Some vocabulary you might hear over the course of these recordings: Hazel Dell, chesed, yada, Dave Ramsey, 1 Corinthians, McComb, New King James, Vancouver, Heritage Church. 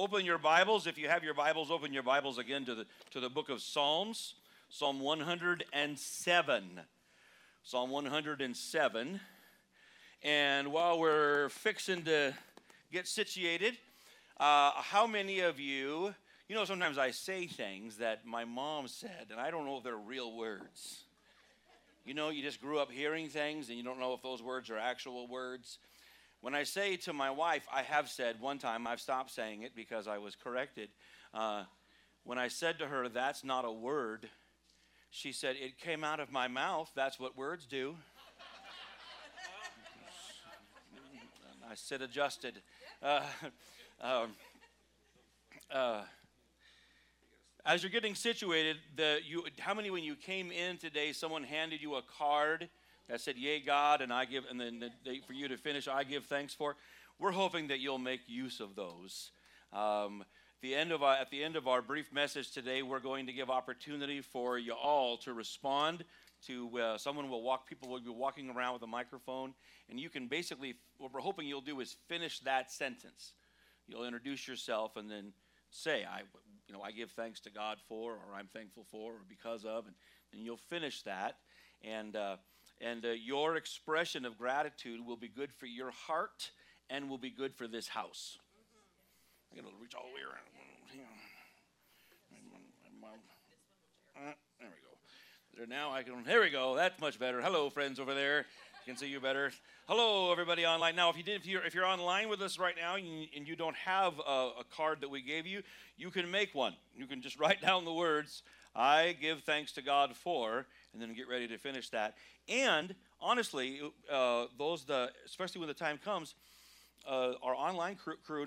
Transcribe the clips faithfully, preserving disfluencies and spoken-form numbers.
Open your Bibles. If you have your Bibles, open your Bibles again to the, to the book of Psalms, Psalm one hundred seven. Psalm one hundred seven. And while we're fixing to get situated, uh, how many of you, you know, sometimes I say things that my mom said, and I don't know if they're real words. You know, you just grew up hearing things, and you don't know if those words are actual words. When I say to my wife, I have said one time, I've stopped saying it because I was corrected. Uh, when I said to her, that's not a word, she said, it came out of my mouth. That's what words do. I said adjusted. Uh, uh, uh, as you're getting situated, the you how many when you came in today, someone handed you a card that said, yay, God, and I give, and then the, the, for you to finish, I give thanks for. We're hoping that you'll make use of those. Um, the end of our, at the end of our brief message today, we're going to give opportunity for you all to respond to, uh, someone will walk, people will be walking around with a microphone, and you can basically, what we're hoping you'll do is finish that sentence. You'll introduce yourself and then say, I, you know, I give thanks to God for, or I'm thankful for, or because of, and, and you'll finish that, and, uh, And uh, your expression of gratitude will be good for your heart and will be good for this house. Mm-hmm. I gotta reach all the way around. Uh, there we go. There now I can. There we go. That's much better. Hello, friends over there. I can see you better. Hello, everybody online. Now, if you did, if you're if you're online with us right now and, and you don't have a, a card that we gave you, you can make one. You can just write down the words, I give thanks to God for, and then get ready to finish that. And honestly, uh, those the especially when the time comes, uh, our online crew, crew,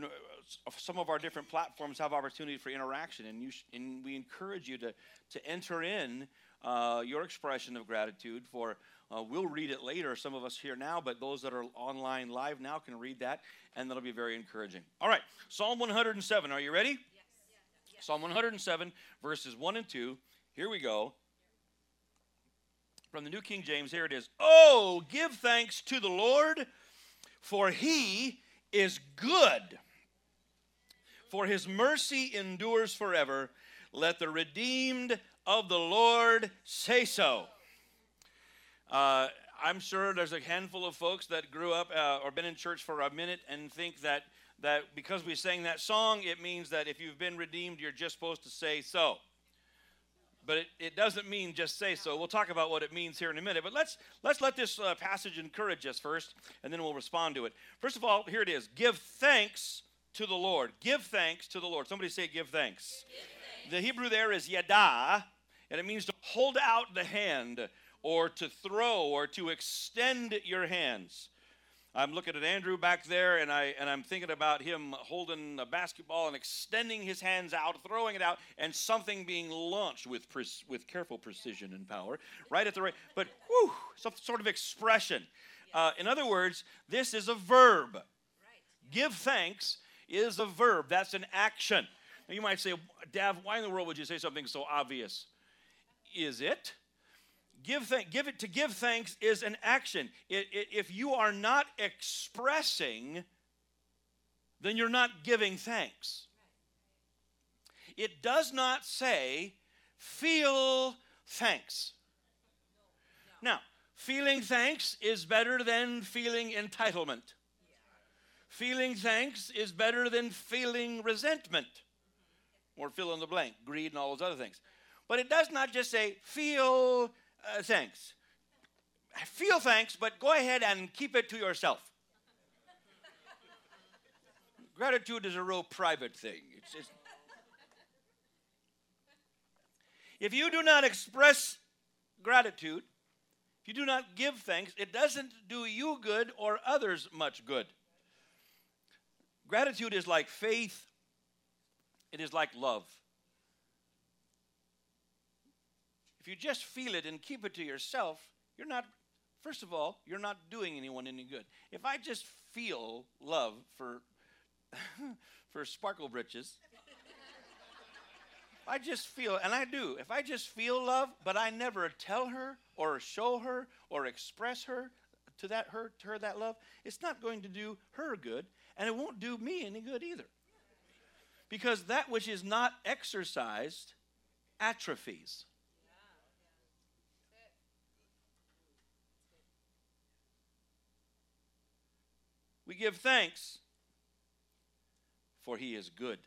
some of our different platforms have opportunity for interaction, and you sh- and we encourage you to to enter in uh, your expression of gratitude for. Uh, we'll read it later. Some of us here now, but those that are online live now can read that, and that'll be very encouraging. All right, Psalm one hundred seven. Are you ready? Psalm one hundred seven, verses one and two. Here we go. From the New King James, here it is. Oh, give thanks to the Lord, for he is good. For his mercy endures forever. Let the redeemed of the Lord say so. Uh, I'm sure there's a handful of folks that grew up uh, or been in church for a minute and think that that because we sang that song, it means that if you've been redeemed, you're just supposed to say so. But it, it doesn't mean just say so. We'll talk about what it means here in a minute. But let's let's let this uh, passage encourage us first, and then we'll respond to it. First of all, here it is. Give thanks to the Lord. Give thanks to the Lord. Somebody say give thanks. Give thanks. The Hebrew there is yada, and it means to hold out the hand or to throw or to extend your hands. I'm looking at Andrew back there, and, I, and I'm thinking about him holding a basketball and extending his hands out, throwing it out, and something being launched with pre- with careful precision and power, right at the right, but whew, some sort of expression. Uh, in other words, this is a verb. Give thanks is a verb. That's an action. Now you might say, Dav, why in the world would you say something so obvious? Is it? Give thank, give it to give thanks is an action. It, it, if you are not expressing, then you're not giving thanks. It does not say, feel thanks. Now, feeling thanks is better than feeling entitlement. Feeling thanks is better than feeling resentment. Or fill in the blank, greed and all those other things. But it does not just say, feel Uh, thanks. I feel thanks, but go ahead and keep it to yourself. Gratitude is a real private thing. It's, it's... If you do not express gratitude, if you do not give thanks, it doesn't do you good or others much good. Gratitude is like faith. It is like love. If you just feel it and keep it to yourself, you're not, first of all, you're not doing anyone any good. If I just feel love for, for sparkle britches, I just feel, and I do, if I just feel love, but I never tell her or show her or express her to that her, to her that love, it's not going to do her good, and it won't do me any good either. Because that which is not exercised atrophies. We give thanks, for he is good.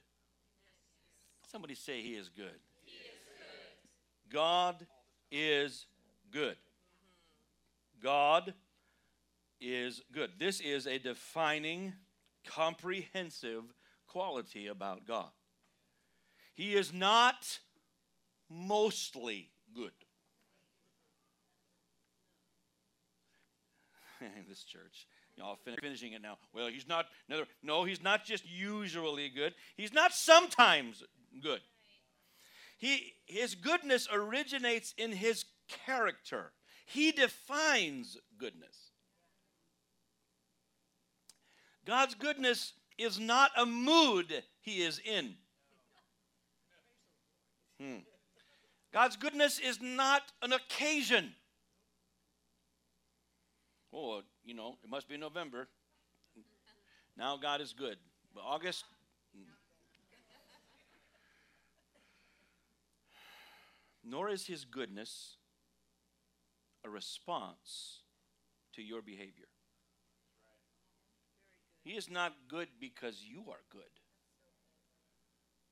Somebody say he is good. He is good. God is good. God is good. This is a defining, comprehensive quality about God. He is not mostly good. This church, y'all finishing it now. Well, he's not. No, he's not just usually good. He's not sometimes good. He, his goodness originates in his character. He defines goodness. God's goodness is not a mood he is in. Hmm. God's goodness is not an occasion. Oh, you know, it must be November. Now God is good. But August. Nor is his goodness a response to your behavior. He is not good because you are good.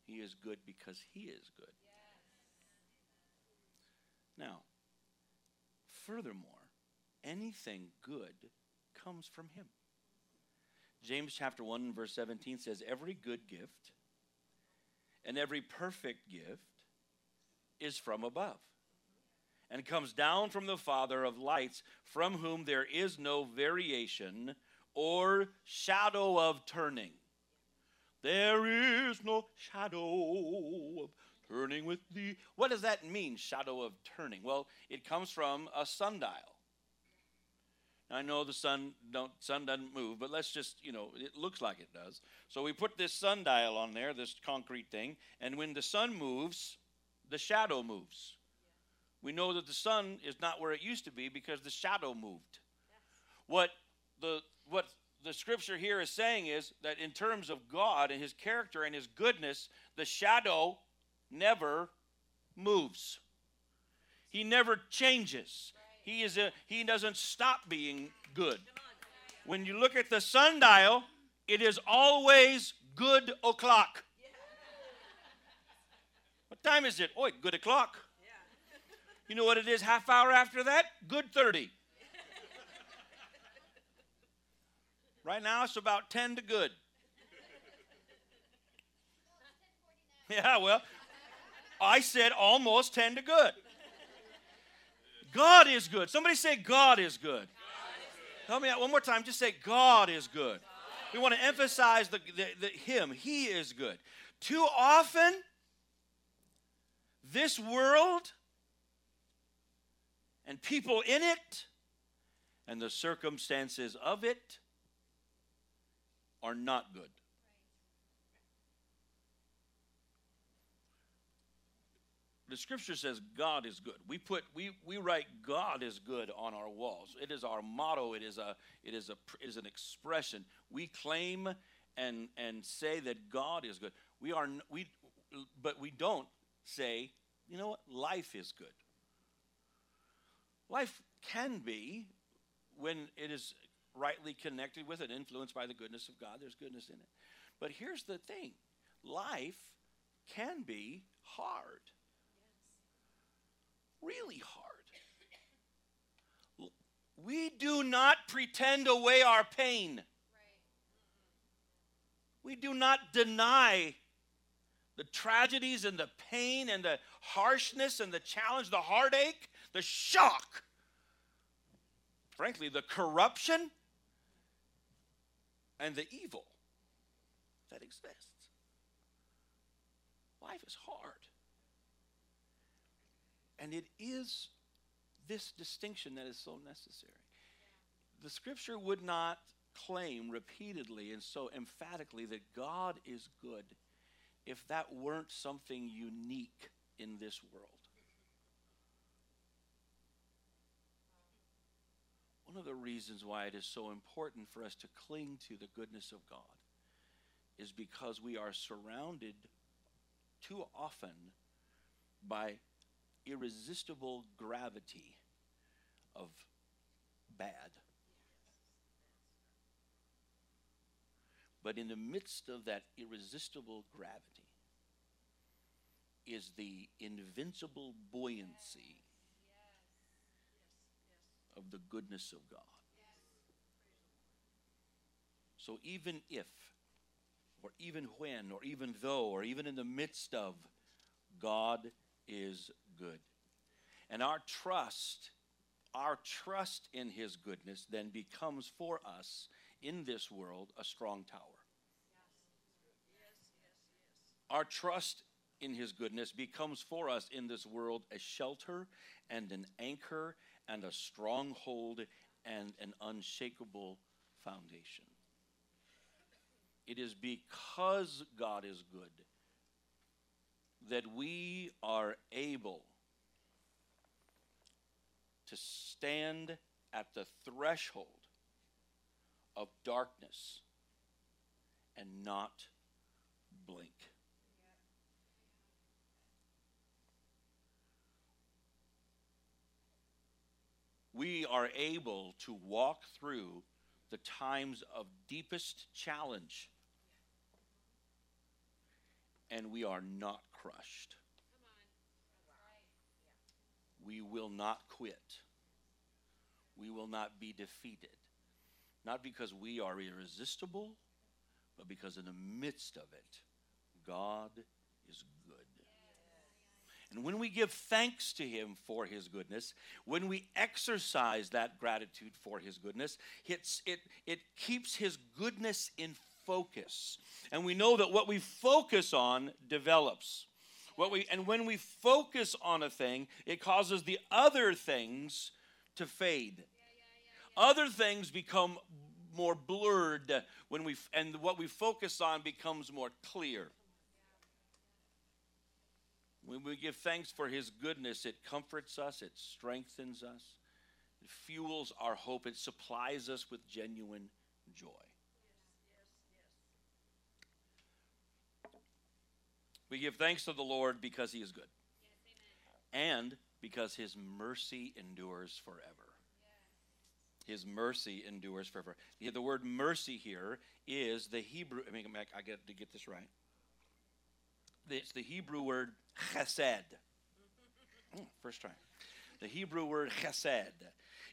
He is good because he is good. Now, furthermore, anything good comes from him. James chapter one, verse seventeen says, every good gift and every perfect gift is from above and comes down from the Father of lights, from whom there is no variation or shadow of turning. There is no shadow of turning with thee. What does that mean, shadow of turning? Well, it comes from a sundial. Now, I know the sun don't sun doesn't move, but let's just, you know, it looks like it does. So we put this sundial on there, this concrete thing, and when the sun moves, the shadow moves. We know that the sun is not where it used to be because the shadow moved. What the what the scripture here is saying is that in terms of God and his character and his goodness, the shadow never moves. He never changes. He is a, he doesn't stop being good. When you look at the sundial, it is always good o'clock. What time is it? Oh, good o'clock. You know what it is half hour after that? Good thirty. Right now it's about ten to good. Yeah, well, I said almost ten to good. God is good. Somebody say God is good. God is good. Help me out one more time. Just say God is good. God. We want to emphasize the, the, the him. He is good. Too often, this world and people in it, and the circumstances of it are not good. The scripture says God is good. We put we we write God is good on our walls. It is our motto. It is a it is a it is an expression. We claim and and say that God is good. We are we, but we don't say, you know what? Life is good. Life can be, when it is rightly connected with and influenced by the goodness of God, there's goodness in it. But here's the thing. Life can be hard. Yes. Really hard. We do not pretend away our pain. Right. We do not deny the tragedies and the pain and the harshness and the challenge, the heartache, the shock, frankly, the corruption and the evil that exists. Life is hard. And it is this distinction that is so necessary. The scripture would not claim repeatedly and so emphatically that God is good if that weren't something unique in this world. One of the reasons why it is so important for us to cling to the goodness of God is because we are surrounded too often by irresistible gravity of bad. But in the midst of that irresistible gravity is the invincible buoyancy of the goodness of God. So even if, or even when, or even though, or even in the midst of, God is good. And our trust, our trust in his goodness then becomes for us in this world a strong tower. Our trust in his goodness becomes for us in this world a shelter and an anchor and a stronghold and an unshakable foundation. It is because God is good that we are able to stand at the threshold of darkness and not blink. We are able to walk through the times of deepest challenge, and we are not crushed. Come on. Right. Yeah. We will not quit. We will not be defeated. Not because we are irresistible, but because in the midst of it, God is good. Yes. And when we give thanks to him for his goodness, when we exercise that gratitude for his goodness, it's, it, it keeps his goodness in focus. And we know that what we focus on develops. What we, and when we focus on a thing, it causes the other things to fade. Other things become more blurred when we, and what we focus on becomes more clear. When we give thanks for his goodness, it comforts us, it strengthens us, it fuels our hope, it supplies us with genuine joy. We give thanks to the Lord because he is good. Yes, and because his mercy endures forever. Yes. His mercy endures forever. The, the word mercy here is the Hebrew, I mean, I got to get this right. It's the Hebrew word chesed. Oh, first try. The Hebrew word chesed.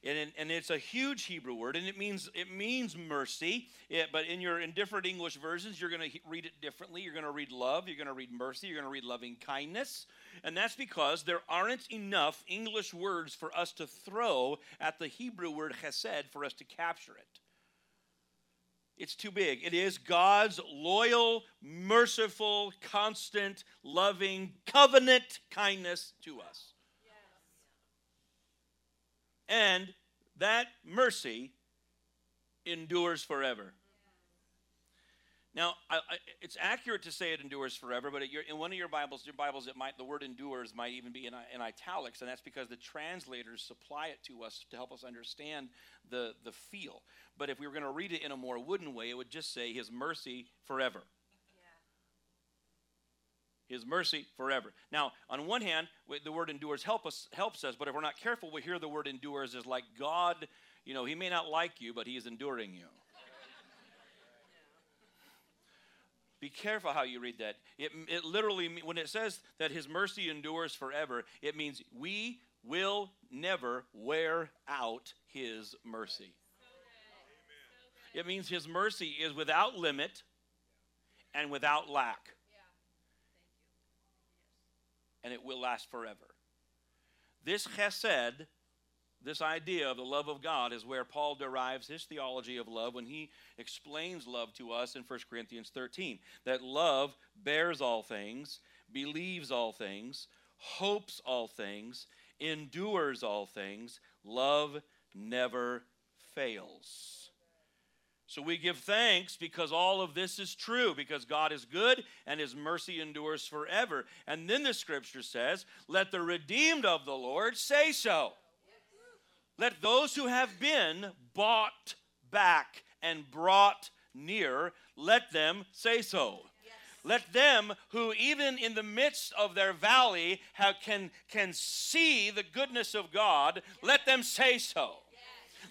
And, and it's a huge Hebrew word, and it means it means mercy. It, but in your in different English versions, you're going to read it differently. You're going to read love. You're going to read mercy. You're going to read loving kindness. And that's because there aren't enough English words for us to throw at the Hebrew word chesed for us to capture it. It's too big. It is God's loyal, merciful, constant, loving, covenant kindness to us. And that mercy endures forever. Now, I, I, it's accurate to say it endures forever, but it, your, in one of your Bibles, your Bibles, it might the word endures might even be in, in italics, and that's because the translators supply it to us to help us understand the, the feel. But if we were going to read it in a more wooden way, it would just say his mercy forever. His mercy forever. Now, on one hand, the word endures help us, helps us, but if we're not careful, we hear the word endures as like God, you know, he may not like you, but he is enduring you. Be careful how you read that. It, it literally, when it says that his mercy endures forever, it means we will never wear out his mercy. It means his mercy is without limit and without lack. And it will last forever. This chesed, this idea of the love of God, is where Paul derives his theology of love when he explains love to us in First Corinthians thirteen. That love bears all things, believes all things, hopes all things, endures all things. Love never fails. So we give thanks because all of this is true, because God is good and his mercy endures forever. And then the scripture says, let the redeemed of the Lord say so. Let those who have been bought back and brought near, let them say so. Yes. Let them who even in the midst of their valley have, can, can see the goodness of God, yes. let them say so.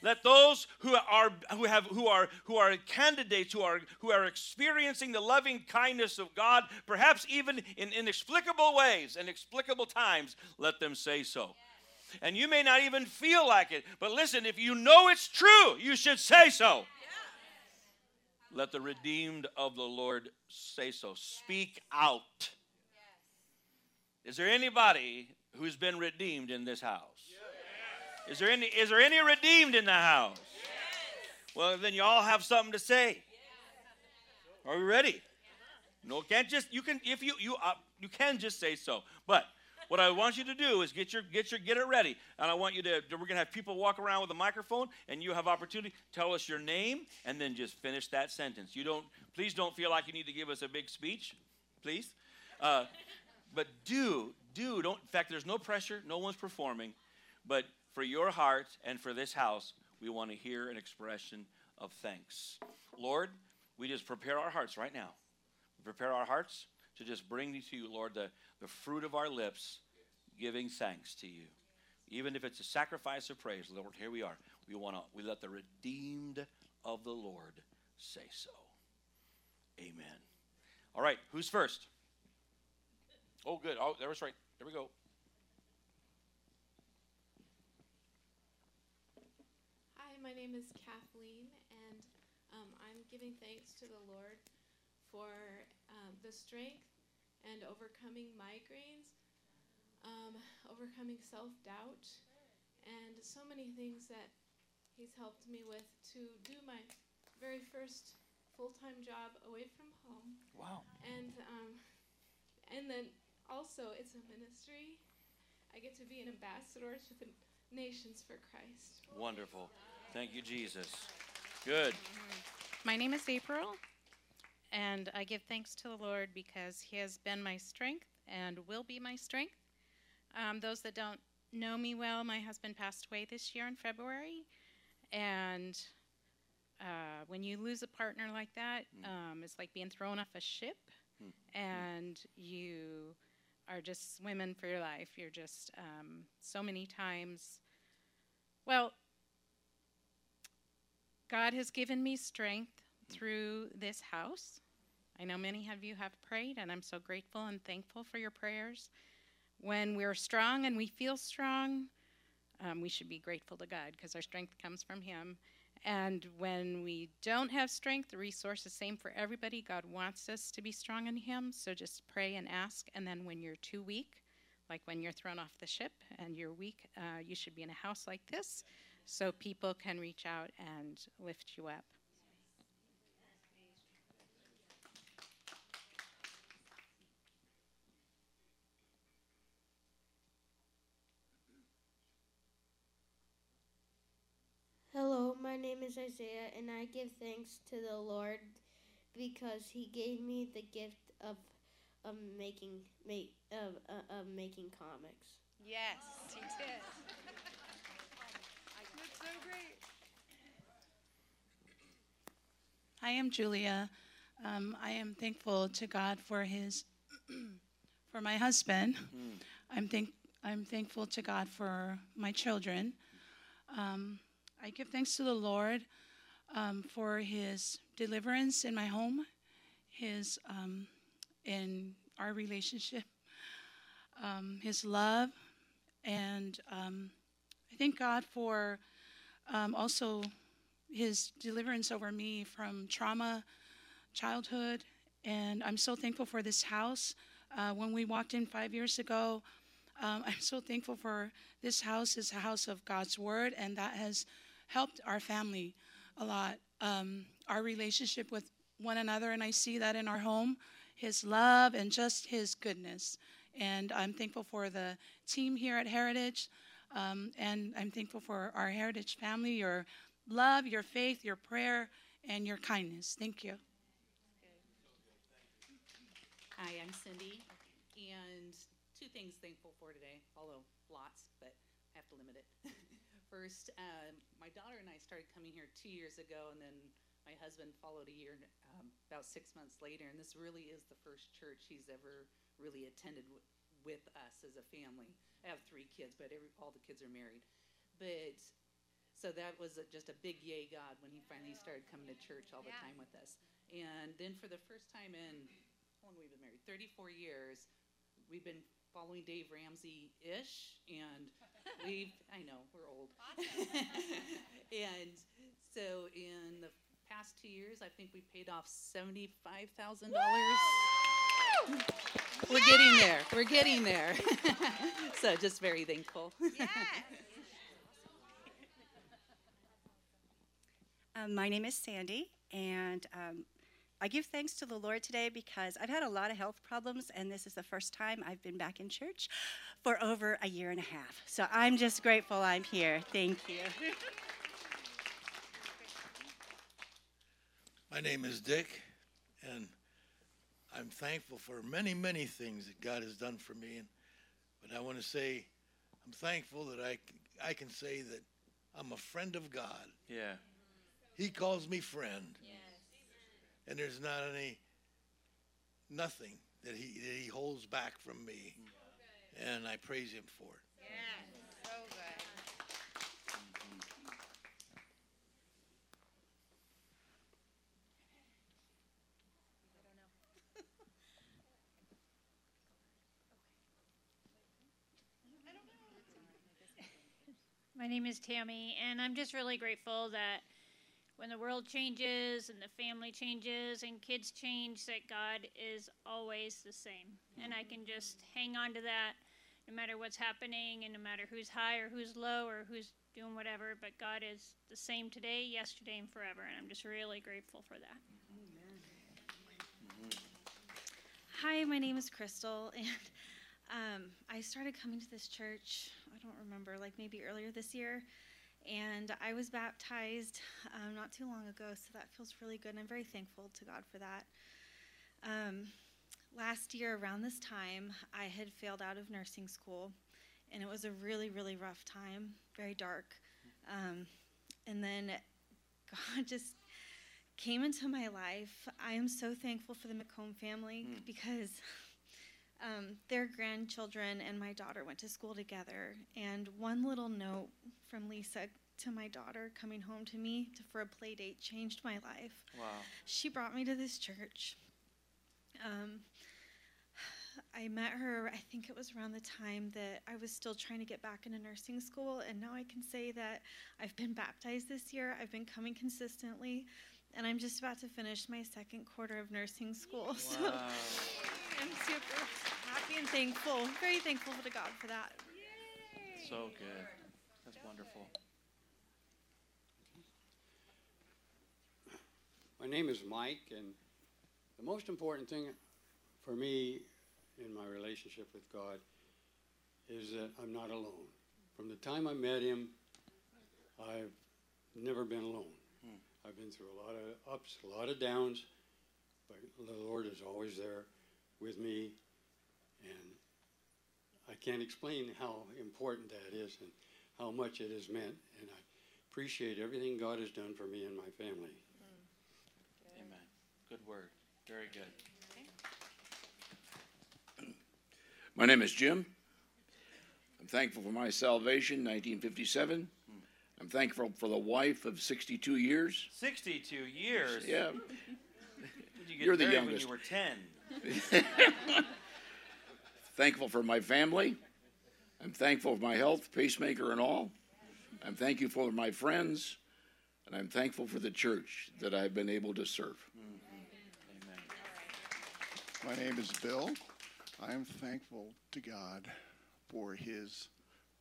Let those who are who have who are who are candidates who are who are experiencing the loving kindness of God, perhaps even in inexplicable ways and explicable times, let them say so. Yes. And you may not even feel like it, but listen, if you know it's true, you should say so. Yes. Let the redeemed of the Lord say so. Yes. Speak out. Yes. Is there anybody who's been redeemed in this house? Yes. Is there any is there any redeemed in the house? Yes. Well, then you all have something to say. Yes. Are we ready? No, can't just you can if you you uh, you can just say so. But what I want you to do is get your get your get it ready, and I want you to we're gonna have people walk around with a microphone, and you have opportunity. Tell us your name, and then just finish that sentence. You don't please don't feel like you need to give us a big speech, please. Uh, but do do don't. In fact, there's no pressure. No one's performing, but for your heart and for this house, we want to hear an expression of thanks. Lord, we just prepare our hearts right now. We prepare our hearts to just bring to you, Lord, the, the fruit of our lips, giving thanks to you. Even if it's a sacrifice of praise, Lord, here we are. We want to, we let the redeemed of the Lord say so. Amen. All right, who's first? Oh, good. Oh, there was right. There we go. My name is Kathleen, and um, I'm giving thanks to the Lord for um, the strength and overcoming migraines, um, overcoming self-doubt, and so many things that he's helped me with to do my very first full-time job away from home. Wow. And, um, and then also it's a ministry. I get to be an ambassador to the nations for Christ. Wonderful. Thank you, Jesus. Good. My name is April, and I give thanks to the Lord because he has been my strength and will be my strength. Um, those that don't know me well, my husband passed away this year in February, and uh, when you lose a partner like that, um, it's like being thrown off a ship, and you are just swimming for your life. You're just um, so many times, well, God has given me strength through this house. I know many of you have prayed, and I'm so grateful and thankful for your prayers. When we're strong and we feel strong, um, we should be grateful to God because our strength comes from him. And when we don't have strength, the resource is the same for everybody. God wants us to be strong in him, so just pray and ask. And then when you're too weak, like when you're thrown off the ship and you're weak, uh, you should be in a house like this, so people can reach out and lift you up. Hello, my name is Isaiah, and I give thanks to the Lord because he gave me the gift of of making make, of, uh, of making comics. Yes, he did. So great. Hi, I'm Julia. Um, I am thankful to God for his, for my husband. Mm. I'm thank I'm thankful to God for my children. Um, I give thanks to the Lord um, for his deliverance in my home, his um, in our relationship, um, his love, and um, I thank God for. Um, also, his deliverance over me from trauma, childhood, and I'm so thankful for this house. Uh, when we walked in five years ago, um, I'm so thankful for this house. It's a house of God's Word, and that has helped our family a lot, um, our relationship with one another, and I see that in our home, his love and just his goodness. And I'm thankful for the team here at Heritage. Um, and I'm thankful for our Heritage family, your love, your faith, your prayer, and your kindness. Thank you. Hi, I'm Cindy, and two things thankful for today, although lots, but I have to limit it. First, um, my daughter and I started coming here two years ago, and then My husband followed a year, um, about six months later, and this really is the first church he's ever really attended w- with us as a family. I have three kids, but every, all the kids are married. But so that was a, just a big yay God when he finally started coming to church all the yeah. time with us. And then for the first time in, how long we've been married, thirty-four years, we've been following Dave Ramsey-ish, and we've, I know, we're old. And so in the past two years, I think we paid off seventy-five thousand dollars. We're yes! getting there. We're getting there. So just very thankful. Yes. um, my name is Sandy, and um, I give thanks to the Lord today because I've had a lot of health problems, and this is the first time I've been back in church for over a year and a half. So I'm just grateful I'm here. Thank you. My name is Dick, and I'm thankful for many, many things that God has done for me. And but I want to say I'm thankful that I, I can say that I'm a friend of God. Yeah. He calls me friend. Yeah. And there's not any, nothing that he that he holds back from me. So and I praise him for it. Yeah, so good. I don't know. I don't know. My name is Tammy, and I'm just really grateful that when the world changes and the family changes and kids change, that God is always the same. And I can just hang on to that no matter what's happening and no matter who's high or who's low or who's doing whatever. But God is the same today, yesterday, and forever. And I'm just really grateful for that. Amen. Hi, my name is Crystal. And um, I started coming to this church, I don't remember, like maybe earlier this year. And I was baptized um, not too long ago, so that feels really good, and I'm very thankful to God for that. Um, last year, around this time, I had failed out of nursing school, and it was a really, really rough time, very dark. Um, and then God just came into my life. I am so thankful for the McComb family mm. because Um, their grandchildren and my daughter went to school together, and one little note from Lisa to my daughter coming home to me to, for a play date changed my life. Wow. She brought me to this church. Um, I met her, I think it was around the time that I was still trying to get back into nursing school, and now I can say that I've been baptized this year. I've been coming consistently, and I'm just about to finish my second quarter of nursing school. Wow. So I'm super happy and thankful, very thankful to God for that. Yay. So good. That's so wonderful. Good. My name is Mike, and the most important thing for me in my relationship with God is that I'm not alone. From the time I met him, I've never been alone. Hmm. I've been through a lot of ups, a lot of downs, but the Lord is always there with me, and I can't explain how important that is and how much it has meant, and I appreciate everything God has done for me and my family. Mm. Good. Amen. Good word. Very good. Okay. My name is Jim. I'm thankful for my salvation, nineteen fifty-seven. Mm. I'm thankful for the wife of sixty-two years. sixty-two years? Yeah. Did you get You're the youngest. When you were ten. Thankful for my family. I'm thankful for my health, pacemaker and all. I'm thankful for my friends, and I'm thankful for the church that I've been able to serve. Mm-hmm. Amen. My name is Bill. I am thankful to God for his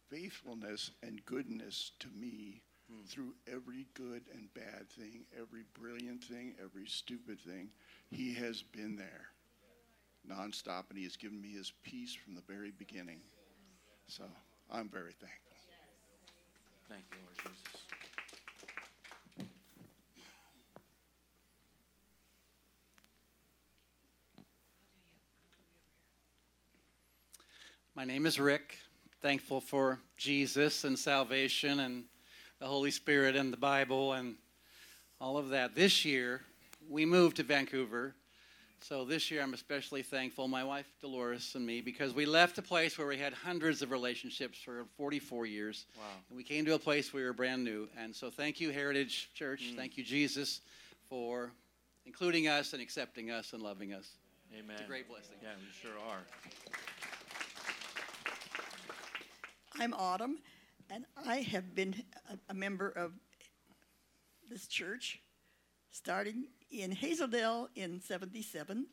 faithfulness and goodness to me mm. through every good and bad thing, every brilliant thing, every stupid thing. He has been there nonstop, and he has given me his peace from the very beginning. So I'm very thankful. Thank you, Lord Jesus. My name is Rick. Thankful for Jesus and salvation and the Holy Spirit and the Bible and all of that. This year, we moved to Vancouver. So this year, I'm especially thankful, my wife Dolores and me, because we left a place where we had hundreds of relationships for forty-four years. Wow. And we came to a place where we were brand new. And so thank you, Heritage Church. Mm. Thank you, Jesus, for including us and accepting us and loving us. Amen. It's a great blessing. Yeah, we sure are. I'm Autumn, and I have been a member of this church starting in Hazel Dell in seventy-seven,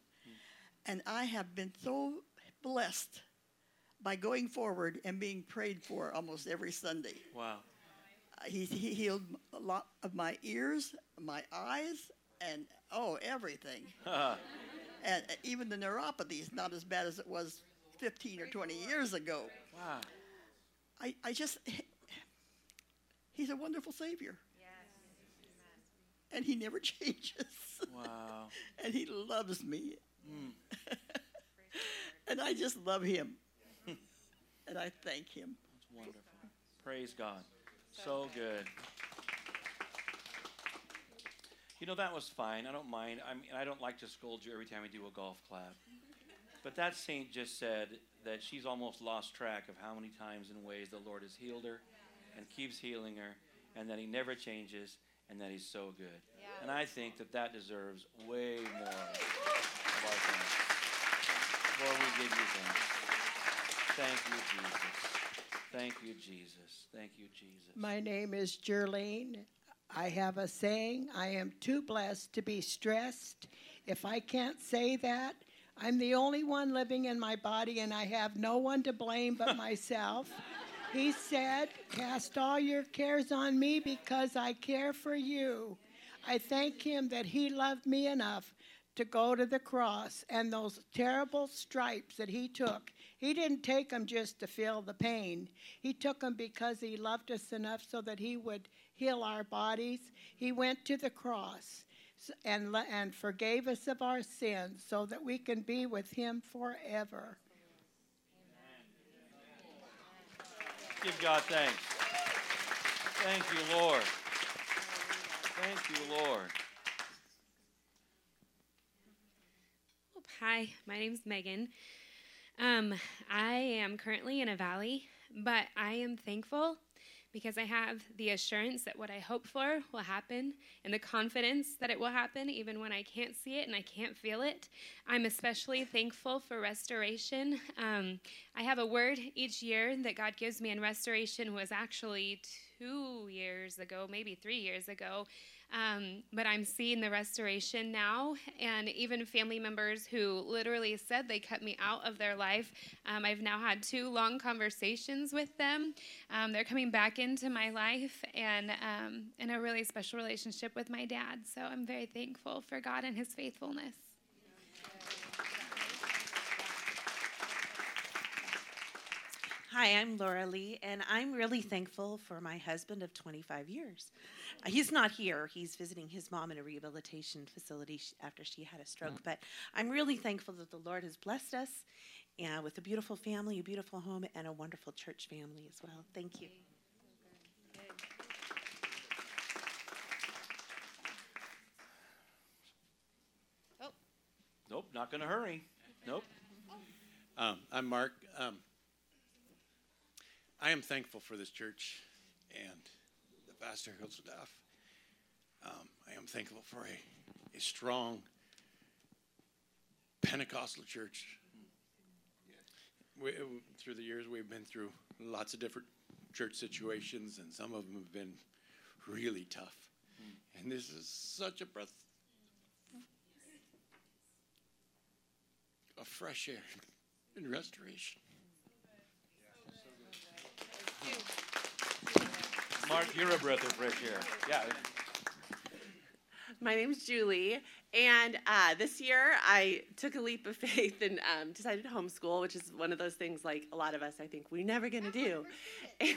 and I have been so blessed by going forward and being prayed for almost every Sunday. Wow. Uh, he, he healed a lot of my ears, my eyes, and oh, everything. And even the neuropathy is not as bad as it was fifteen or twenty years ago. Wow. I, I just, he's a wonderful Savior. Yes. And he never changes. Wow. And he loves me. Mm. And I just love him. Mm-hmm. And I thank him. That's wonderful. Praise God. So good. You know, that was fine. I don't mind. I mean, I don't like to scold you every time we do a golf clap. But that saint just said that she's almost lost track of how many times and ways the Lord has healed her and keeps healing her, and that he never changes, and that he's so good. Yeah. And I think that that deserves way more of our thanks. Lord, we give you thanks. Thank you, Jesus. Thank you, Jesus. Thank you, Jesus. My name is Gerline. I have a saying, I am too blessed to be stressed. If I can't say that, I'm the only one living in my body, and I have no one to blame but myself. He said, cast all your cares on me because I care for you. I thank him that he loved me enough to go to the cross, and those terrible stripes that he took, he didn't take them just to feel the pain. He took them because he loved us enough so that he would heal our bodies. He went to the cross and and forgave us of our sins so that we can be with him forever. Amen. Give God thanks. Thank you, Lord. Thank you, Lord. Hi, my name's Megan. Um, I am currently in a valley, but I am thankful because I have the assurance that what I hope for will happen, and the confidence that it will happen even when I can't see it and I can't feel it. I'm especially thankful for restoration. Um, I have a word each year that God gives me, and restoration was actually two years ago, maybe three years ago. Um, but I'm seeing the restoration now, and even family members who literally said they cut me out of their life. Um, I've now had two long conversations with them. Um, they're coming back into my life, and um, in a really special relationship with my dad. So I'm very thankful for God and his faithfulness. Hi, I'm Laura Lee, and I'm really thankful for my husband of twenty-five years. He's not here. He's visiting his mom in a rehabilitation facility sh- after she had a stroke. But I'm really thankful that the Lord has blessed us uh, with a beautiful family, a beautiful home, and a wonderful church family as well. Thank you. Oh. Nope, not going to hurry. Nope. Um, I'm Mark. Um, I am thankful for this church and the pastor and staff. Um, I am thankful for a, a strong Pentecostal church. We, through the years, we've been through lots of different church situations, and some of them have been really tough. Mm. And this is such a breath of fresh air and restoration. Mark, you're a breath of fresh air. Yeah. My name's Julie, and uh, this year I took a leap of faith and um, decided to homeschool, which is one of those things like a lot of us I think we're never going to do. And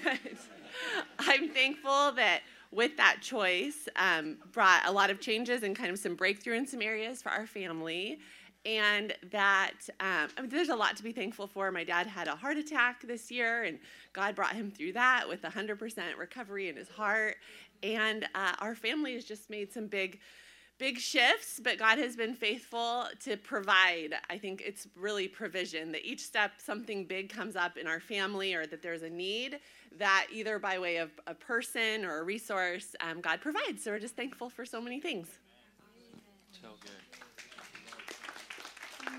I'm thankful that with that choice um, brought a lot of changes and kind of some breakthrough in some areas for our family. And that, um, I mean, there's a lot to be thankful for. My dad had a heart attack this year, and God brought him through that with one hundred percent recovery in his heart. And uh, our family has just made some big, big shifts, but God has been faithful to provide. I think it's really provision, that each step something big comes up in our family, or that there's a need that either by way of a person or a resource, um, God provides. So we're just thankful for so many things. So good.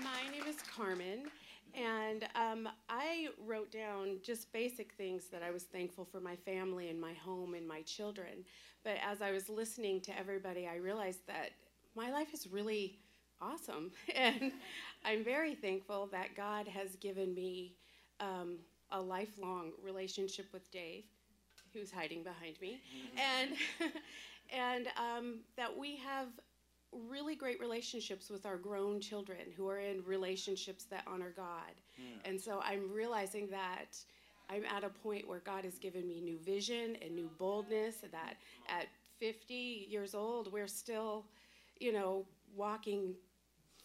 My name is Carmen, and um, I wrote down just basic things that I was thankful for my family and my home and my children. But as I was listening to everybody, I realized that my life is really awesome, and I'm very thankful that God has given me um, a lifelong relationship with Dave, who's hiding behind me, and and um, that we have really great relationships with our grown children who are in relationships that honor God. Yeah. And so I'm realizing that I'm at a point where God has given me new vision and new boldness, that at fifty years old, we're still, you know, walking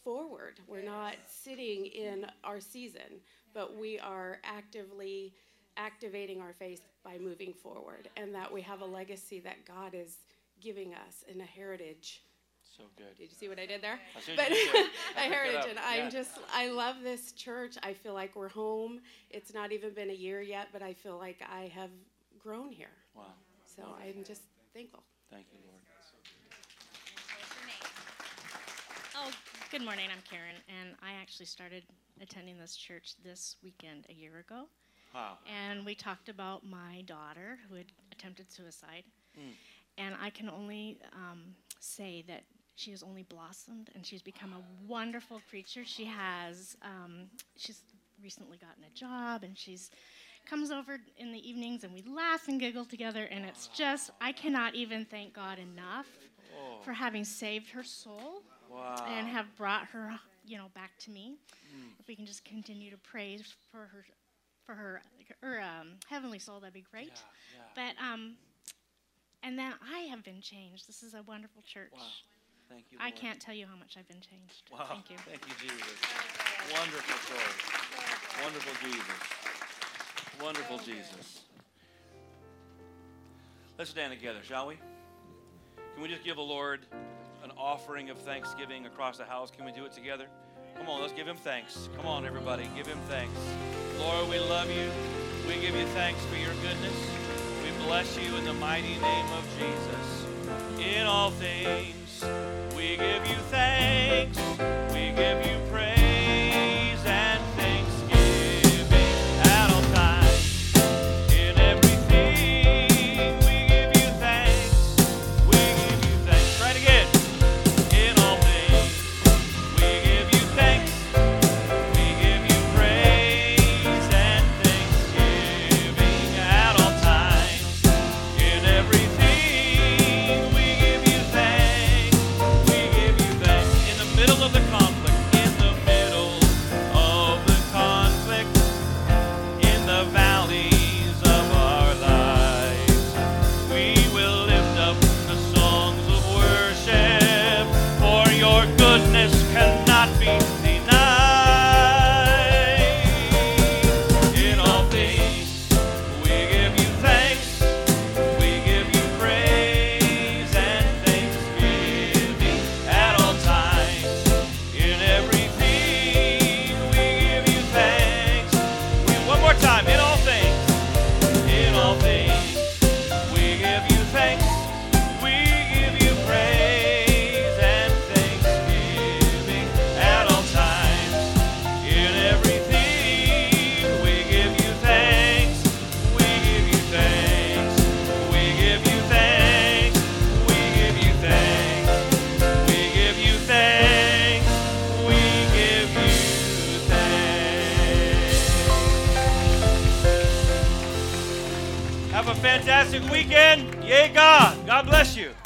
forward. We're not sitting in our season, but we are actively activating our faith by moving forward, and that we have a legacy that God is giving us in a heritage. So good. Did you see what I did there? I but a heritage, and I'm yeah. just, I love this church. I feel like we're home. It's not even been a year yet, but I feel like I have grown here. Wow. So wow. I'm just thankful. Thank you, Lord. Oh, good morning. I'm Karen, and I actually started attending this church this weekend a year ago. Wow. And we talked about my daughter who had attempted suicide, mm. and I can only um, say that she has only blossomed, and she's become a wonderful creature. She has, um, she's recently gotten a job, and she's comes over in the evenings, and we laugh and giggle together, and it's just, I cannot even thank God enough oh. for having saved her soul wow. and have brought her, you know, back to me. Mm. If we can just continue to pray for her, for her, her um, heavenly soul, that'd be great. Yeah, yeah. But, um, and then I have been changed. This is a wonderful church. Wow. Thank you, Lord. I can't tell you how much I've been changed. Wow. Thank you. Thank you, Jesus. So wonderful story. Wonderful Jesus. Wonderful so Jesus. Let's stand together, shall we? Can we just give the Lord an offering of thanksgiving across the house? Can we do it together? Come on, let's give him thanks. Come on, everybody, give him thanks. Lord, we love you. We give you thanks for your goodness. We bless you in the mighty name of Jesus. In all things, we give you thanks, we give you praise and thanksgiving at all times. In everything, we give you thanks, we give you thanks. Try it again. In all things, we give you thanks, we give you praise and thanksgiving at all times. In everything. Fantastic weekend. Yay, God. God bless you.